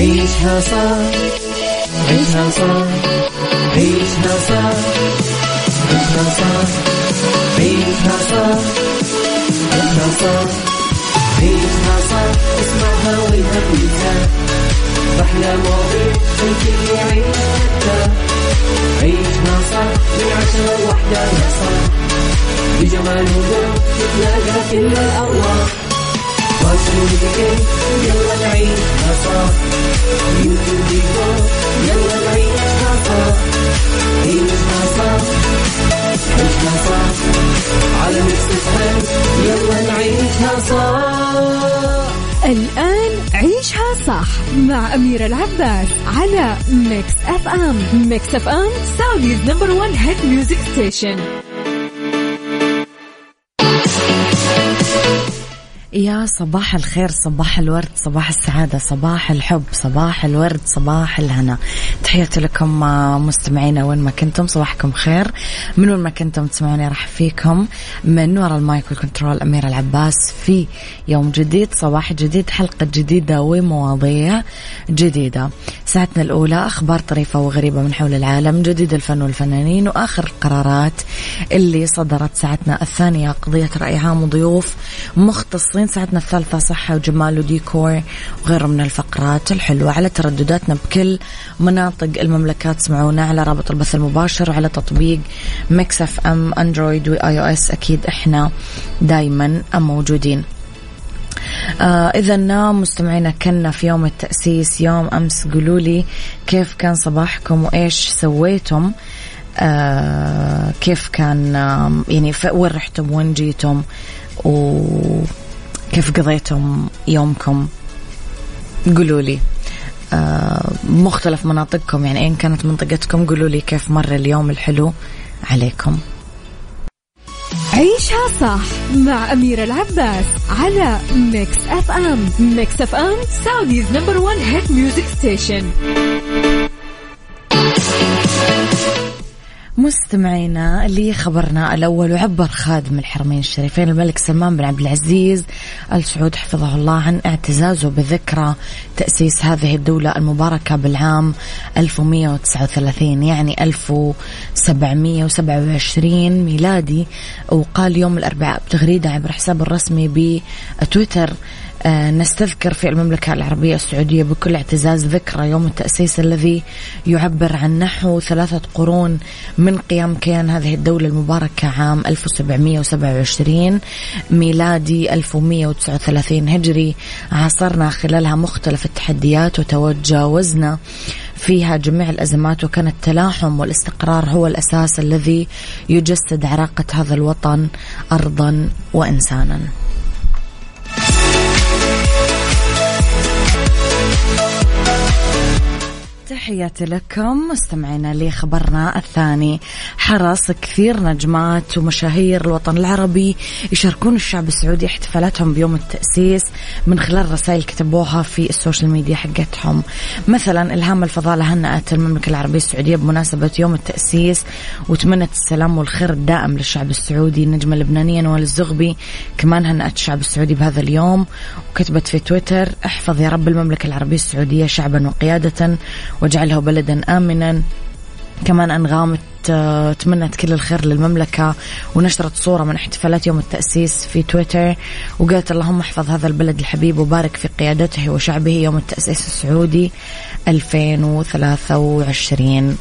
عيشها صح عيشها صح عيشها صح عيشها صح عيشها صح عيشها صح عيشها صح اسمعها والهم ينزاح أحلى مواضيع الكل يعيش حتى عيشها صح من عشرة لوحدة يا صاح بجمال وذوق تتلاقى كل الأرواح يلا نعيشها صح يلا نعيشها صح عيشها صح عيشها صح على ميكس أف أم يلا نعيشها صح. الآن عيشها صح مع أميرة العباس على ميكس أف أم. ميكس أف أم سعوديز نمبر 1 هيت ميوزك ستيشن. يا صباح الخير، صباح الورد، صباح السعادة، صباح الحب، صباح الورد، صباح الهنا. تحياتي لكم مستمعينا وين ما كنتم، صباحكم خير من وين ما كنتم تسمعوني. راح فيكم من وراء المايك والكنترول أميرة العباس في يوم جديد، صباح جديد، حلقة جديدة ومواضيع جديدة. ساعتنا الأولى أخبار طريفة وغريبة من حول العالم، جديد الفن والفنانين وآخر القرارات اللي صدرت. ساعتنا الثانية قضية رأي عام وضيوف مختصين. ساعتنا الثالثة صحة وجمال وديكور وغيره من الفقرات الحلوة. على تردداتنا بكل مناطق المملكة تسمعونا على رابط البث المباشر وعلى تطبيق ميكس أف أم أندرويد وآي أو إس. أكيد إحنا دايما موجودين. إذن مستمعينا، كنا في يوم التأسيس يوم أمس. قلولي كيف كان صباحكم وإيش سويتم، كيف كان يعني وين رحتم وين جيتم و كيف قضيتم يومكم؟ قولوا لي مختلف مناطقكم، يعني إن كانت منطقتكم قولوا لي كيف مر اليوم الحلو عليكم. عيشها صح مع أميرة العباس على ميكس أف أم. ميكس أف أم سعوديز نمبر 1 هيت ميوزك ستيشن. مستمعينا، اللي خبرنا الأول، وعبر خادم الحرمين الشريفين الملك سلمان بن عبد العزيز آل سعود حفظه الله عن اعتزازه بذكرى تأسيس هذه الدولة المباركة بالعام 1139 يعني 1727 ميلادي. وقال يوم الأربعاء بتغريدة عبر حسابه الرسمي بتويتر: نستذكر في المملكة العربية السعودية بكل اعتزاز ذكرى يوم التأسيس الذي يعبر عن نحو 3 قرون من قيام كيان هذه الدولة المباركة عام 1727 ميلادي 1139 هجري. عاصرنا خلالها مختلف التحديات وتجاوزنا فيها جميع الأزمات، وكان التلاحم والاستقرار هو الأساس الذي يجسد عراقة هذا الوطن أرضا وإنسانا. تحياتي لكم مستمعينا. لي خبرنا الثاني، حرص كثير نجمات ومشاهير الوطن العربي يشاركون الشعب السعودي احتفالاتهم بيوم التأسيس من خلال رسائل كتبوها في السوشيال ميديا حقتهم. مثلا إلهام الفضالة هنأت المملكة العربية السعودية بمناسبة يوم التأسيس وتمنت السلام والخير الدائم للشعب السعودي. النجمة اللبنانية نوال الزغبي كمان هنأت الشعب السعودي بهذا اليوم وكتبت في تويتر: احفظ يا رب المملكة العربية السعودية شعبا وقيادة واجعله بلدا آمنا. كمان أنغام تمنت كل الخير للمملكة ونشرت صورة من احتفالات يوم التأسيس في تويتر وقالت: اللهم احفظ هذا البلد الحبيب وبارك في قيادته وشعبه يوم التأسيس السعودي 2023.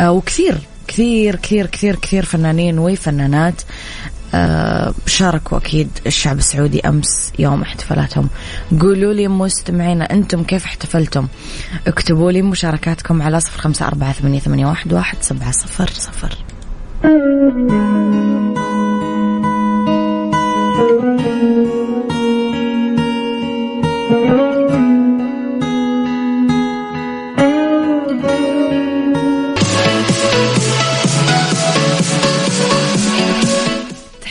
وكثير كثير كثير كثير كثير فنانين وفنانات شاركوا أكيد الشعب السعودي أمس يوم احتفالاتهم. قولوا لي مستمعينا أنتم كيف احتفلتم؟ اكتبوا لي مشاركاتكم على 0548811700.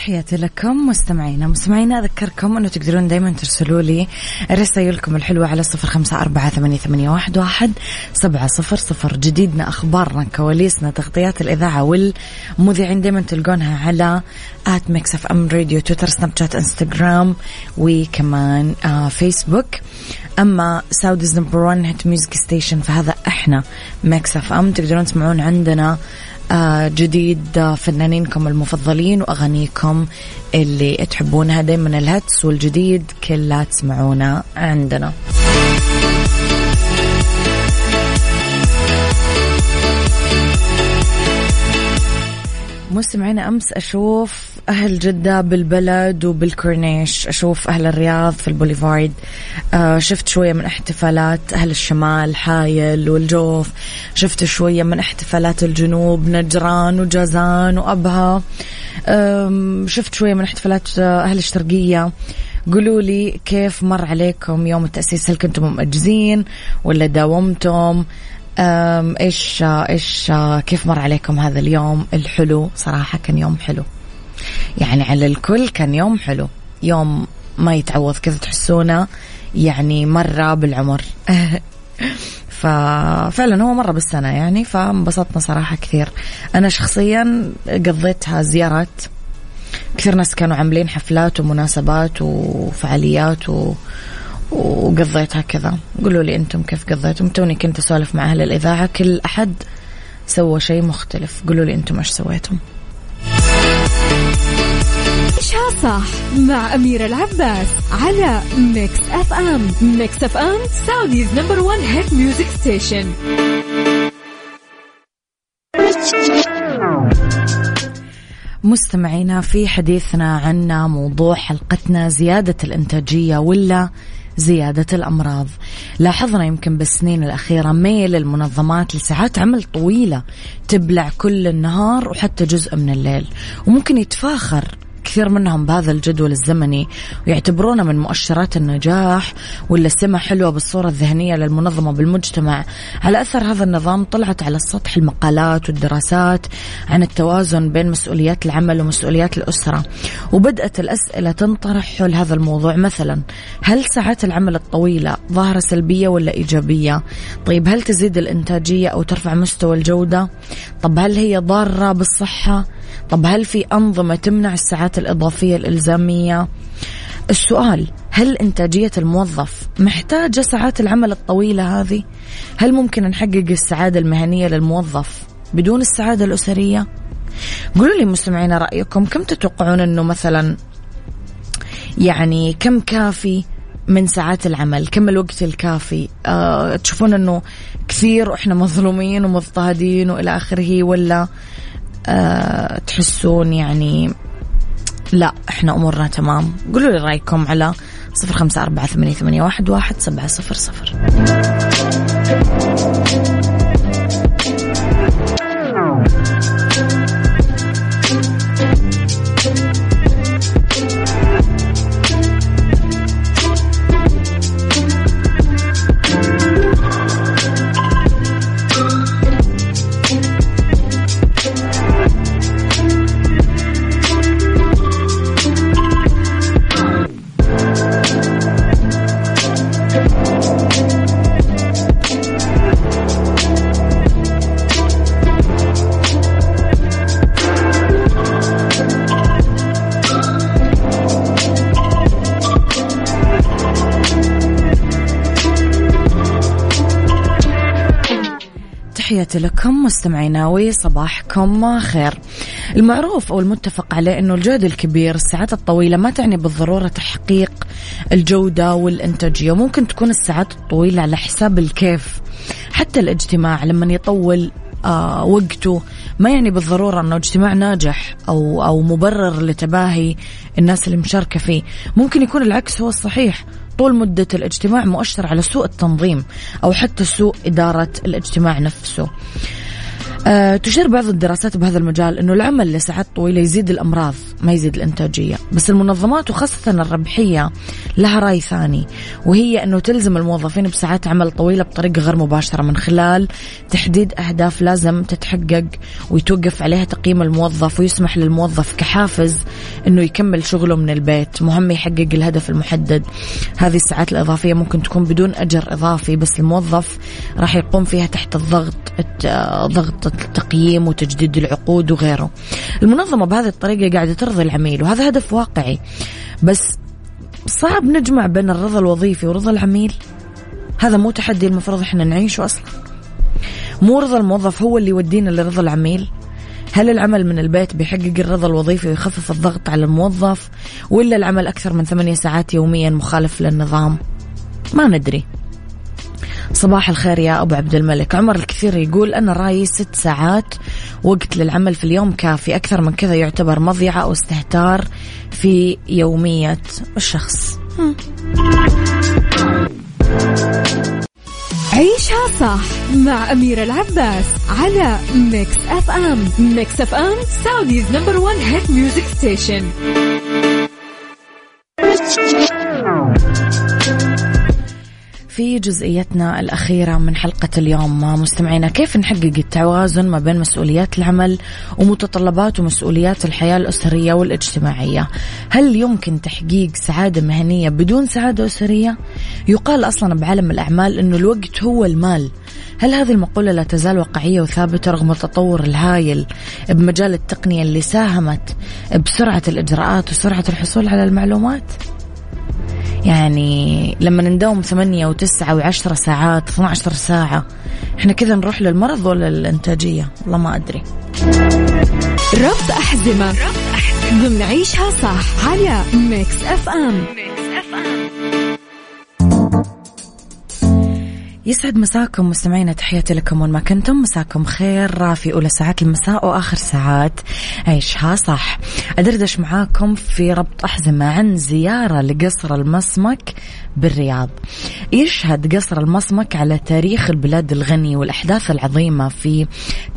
تحياتي لكم مستمعينا. أذكركم أنه تقدرون دايما ترسلوا لي رسائلكم الحلوة على 0548811700. جديدنا، أخبارنا، كواليسنا، تغطيات الإذاعة والمذيعين دايما تلقونها على ميكس أف أم راديو، تويتر، سناب شات، إنستغرام، وكمان فيسبوك. أما ساودز نمبر 1 هيت ميوزك ستيشن فهذا إحنا ميكس أف أم، تقدرون تسمعون عندنا جديد فنانينكم المفضلين وأغانيكم اللي تحبونها، دايما الهتس والجديد كلها تسمعونا عندنا. مستمعينا أمس أشوف أهل جدة بالبلد وبالكورنيش، أشوف أهل الرياض في البوليفارد، شفت شوية من احتفالات أهل الشمال حايل والجوف، شفت شوية من احتفالات الجنوب نجران وجازان وأبها، شفت شوية من احتفالات أهل الشرقية. قولوا لي كيف مر عليكم يوم التأسيس؟ هل كنتم مؤجزين ولا داومتم؟ إيش كيف مر عليكم هذا اليوم الحلو؟ صراحة كان يوم حلو، يعني على الكل كان يوم حلو، يوم ما يتعوض كذا، تحسونه يعني مرة بالعمر ففعلا هو مرة بالسنة يعني، فانبسطنا صراحة كثير. أنا شخصيا قضيتها زيارات، كثير ناس كانوا عاملين حفلات ومناسبات وفعاليات وقضيتها كذا. قولوا لي أنتم كيف قضيتم؟ توني كنت أسولف مع أهل الإذاعة، كل أحد سوى شيء مختلف، قولوا لي أنتم إيش سويتم. إيشها صح مع أميرة العباس على ميكس أف أم. ميكس أف أم سعوديز نمبر 1 هيت ميوزك ستيشن. مستمعينا في حديثنا عنا موضوع حلقتنا زيادة الإنتاجية ولا زيادة الأمراض. لاحظنا يمكن بالسنين الأخيرة ميل المنظمات لساعات عمل طويلة تبلع كل النهار وحتى جزء من الليل، وممكن يتفاخر كثير منهم بهذا الجدول الزمني ويعتبرونه من مؤشرات النجاح ولا سمة حلوة بالصورة الذهنية للمنظمة بالمجتمع. على أثر هذا النظام طلعت على السطح المقالات والدراسات عن التوازن بين مسؤوليات العمل ومسؤوليات الأسرة، وبدأت الأسئلة تنطرح حول هذا الموضوع. مثلا هل ساعات العمل الطويلة ظاهرة سلبية ولا إيجابية؟ طيب هل تزيد الإنتاجية أو ترفع مستوى الجودة؟ طب هل هي ضارة بالصحة؟ طب هل في أنظمة تمنع الساعات الإضافية الإلزامية؟ السؤال هل إنتاجية الموظف محتاجة ساعات العمل الطويلة هذه؟ هل ممكن نحقق السعادة المهنية للموظف بدون السعادة الأسرية؟ قولوا لي مستمعينا رأيكم، كم تتوقعون أنه مثلا يعني كم كافي من ساعات العمل، كم الوقت الكافي؟ تشوفون أنه كثير وإحنا مظلومين ومضطهدين وإلى آخره، ولا تحسون يعني لا احنا امورنا تمام؟ قولوا لي رايكم على 0548811700. تحياتي لكم مستمعينا وصباحكم خير. المعروف أو المتفق عليه أنه الجهد الكبير الساعات الطويلة ما تعني بالضرورة تحقيق الجودة والإنتاجية، وممكن تكون الساعات الطويلة على حساب الكيف. حتى الاجتماع لما يطول وقته ما يعني بالضرورة أنه اجتماع ناجح أو مبرر لتباهي الناس اللي مشاركة فيه. ممكن يكون العكس هو الصحيح، طول مدة الاجتماع مؤشر على سوء التنظيم أو حتى سوء إدارة الاجتماع نفسه. تشير بعض الدراسات بهذا المجال أنه العمل لساعات طويلة يزيد الأمراض ما يزيد الإنتاجية، بس المنظمات وخاصة الربحية لها رأي ثاني، وهي أنه تلزم الموظفين بساعات عمل طويلة بطريقة غير مباشرة من خلال تحديد أهداف لازم تتحقق ويتوقف عليها تقييم الموظف، ويسمح للموظف كحافز أنه يكمل شغله من البيت، مهم يحقق الهدف المحدد. هذه الساعات الإضافية ممكن تكون بدون أجر إضافي، بس الموظف راح يقوم فيها تحت ضغط التقييم وتجديد العقود وغيره. المنظمة بهذه الطريقة قاعدة ترضي العميل، وهذا هدف واقعي، بس صعب نجمع بين الرضا الوظيفي ورضا العميل. هذا مو تحدي المفروض احنا نعيشه اصلا. مو رضا الموظف هو اللي يودينا لرضا العميل. هل العمل من البيت بيحقق الرضا الوظيفي ويخفف الضغط على الموظف، ولا العمل أكثر من 8 ساعات يوميا مخالف للنظام؟ ما ندري. صباح الخير يا أبو عبد الملك. عمر الكثير يقول أنا رأيي 6 ساعات وقت للعمل في اليوم كافي، أكثر من كذا يعتبر مضيعة أو استهتار في يومية الشخص. عيشها صح مع أميرة العباس على ميكس أف أم. ميكس أف أم سعوديز نمبر 1 هيت ميوزك ستيشن. في جزئيتنا الأخيرة من حلقة اليوم مستمعينا، كيف نحقق التوازن ما بين مسؤوليات العمل ومتطلبات ومسؤوليات الحياة الأسرية والاجتماعية؟ هل يمكن تحقيق سعادة مهنية بدون سعادة أسرية؟ يقال أصلا بعالم الأعمال أنه الوقت هو المال. هل هذه المقولة لا تزال واقعية وثابتة رغم التطور الهائل بمجال التقنية اللي ساهمت بسرعة الإجراءات وسرعة الحصول على المعلومات؟ يعني لما نداوم 8 و9 و10 ساعات 12 ساعة احنا كذا نروح للمرض ولا للإنتاجية؟ والله ما أدري. ربط أحزمة ضمن عيشها صح على ميكس أف أم. يسعد مساكم مستمعينا، تحياتي لكم وين ما كنتم، مساكم خير في أولى ساعات المساء وآخر ساعات عيشها صح. أدردش معاكم في ربط أحزمة عن زيارة لقصر المصمك بالرياض. يشهد قصر المصمك على تاريخ البلاد الغني والأحداث العظيمة في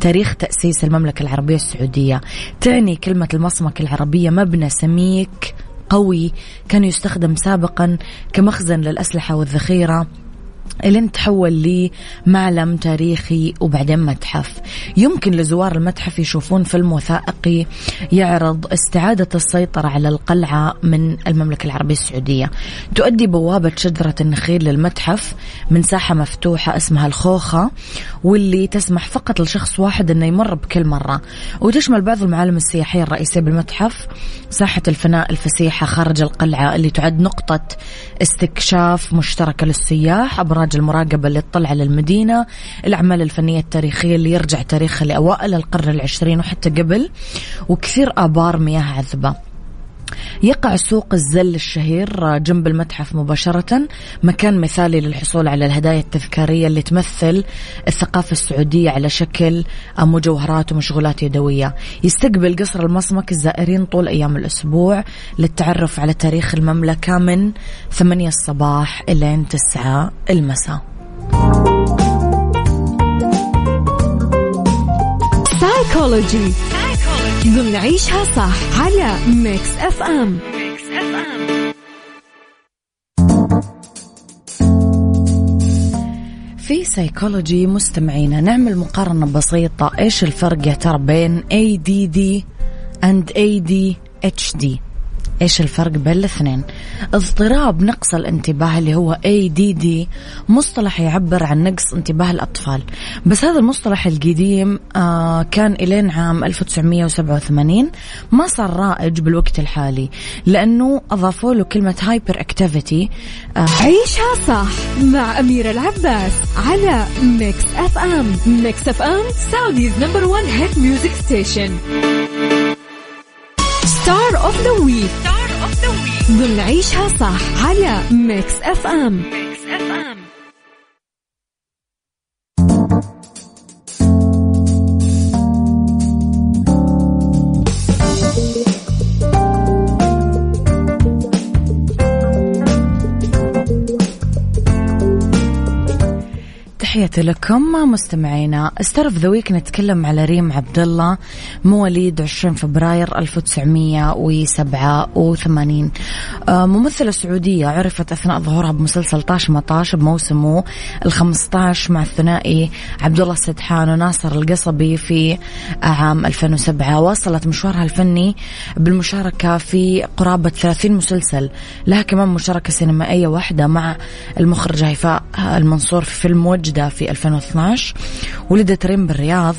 تاريخ تأسيس المملكة العربية السعودية. تعني كلمة المصمك العربية مبنى سميك قوي كان يستخدم سابقا كمخزن للأسلحة والذخيرة، اللي تحول لمعلم تاريخي وبعدين متحف. يمكن لزوار المتحف يشوفون فيلم وثائقي يعرض استعادة السيطرة على القلعة من المملكة العربية السعودية. تؤدي بوابة شجرة النخيل للمتحف من ساحة مفتوحة اسمها الخوخة، واللي تسمح فقط لشخص واحد أنه يمر بكل مرة، وتشمل بعض المعالم السياحية الرئيسية بالمتحف. ساحة الفناء الفسيحة خارج القلعة اللي تعد نقطة استكشاف مشتركة للسياح، أبراج المراقبة اللي تطلع على المدينة، الأعمال الفنية التاريخية اللي يرجع تاريخها لأوائل القرن العشرين وحتى قبل، وكثير آبار مياه عذبة. يقع سوق الزل الشهير جنب المتحف مباشرة، مكان مثالي للحصول على الهدايا التذكارية اللي تمثل الثقافة السعودية على شكل مجوهرات ومشغولات يدوية. يستقبل قصر المصمك الزائرين طول أيام الأسبوع للتعرف على تاريخ المملكة من 8 الصباح إلى 9 المساء. سايكولوجي نعيشها صح على ميكس أف أم. في سايكولوجي مستمعينا نعمل مقارنة بسيطة، إيش الفرق يا ترى بين ADD and ADHD؟ إيش الفرق بين الاثنين؟ اضطراب نقص الانتباه اللي هو ADD مصطلح يعبر عن نقص انتباه الأطفال، بس هذا المصطلح القديم كان إلين عام 1987 ما صار رائج بالوقت الحالي لأنه أضافوا له كلمة هايبر اكتيفيتي. عيشها صح مع أميرة العباس على ميكس أف أم. ميكس أف أم سعوديز نمبر 1 هيت ميوزك ستيشن. Star of the Week ضمن عيشها صح على ميكس أف أم. تحياتي لكم مستمعينا. ستار اوف ذا ويك نتكلم على ريم عبد الله، مواليد 20 فبراير 1987، ممثلة سعودية عرفت أثناء ظهورها بمسلسل طاش ماطاش بموسمه ال15 مع الثنائي عبد الله السدحان وناصر القصبي في عام 2007. واصلت مشوارها الفني بالمشاركة في قرابة 30 مسلسل، لها كمان مشاركة سينمائية واحدة مع المخرجة هيفاء المنصور في فيلم وجدة في 2012. ولدت ريم بالرياض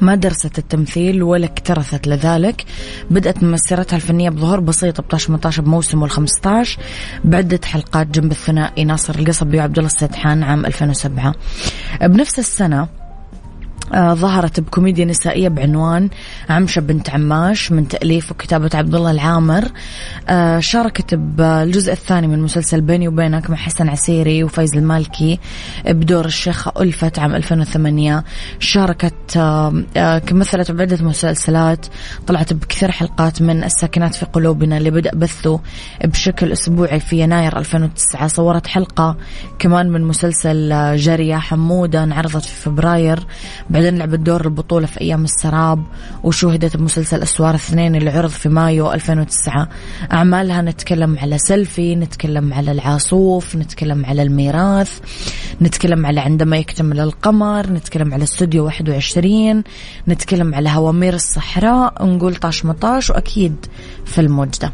ما درست التمثيل ولا اكترثت لذلك. بدأت مسيرتها الفنية بظهور بسيط بطاش ماطاش بموسمه ال15 بعدة حلقات جنب الثنائي ناصر القصبي وعبد الله السدحان عام 2007. بنفس السنة ظهرت بكوميديا نسائية بعنوان عمشة بنت عماش من تأليف وكتابة عبد الله العامر. شاركت بالجزء الثاني من مسلسل بيني وبينك مع حسن عسيري وفايز المالكي بدور الشيخة ألفت عام 2008. شاركت كمثلت بعدة مسلسلات، طلعت بكثير حلقات من السكنات في قلوبنا اللي بدأ بثه بشكل أسبوعي في يناير 2009. صورت حلقة كمان من مسلسل جريحة مودا انعرضت في فبراير. بعدين لعبت دور البطولة في أيام السراب وشوهدت بمسلسل أسوار الثنين اللي عرض في مايو 2009. أعمالها نتكلم على سلفي، نتكلم على العاصوف، نتكلم على الميراث، نتكلم على عندما يكتمل القمر، نتكلم على استوديو 21، نتكلم على هوامير الصحراء، نقول طاش ماطاش، وأكيد في الوجدة.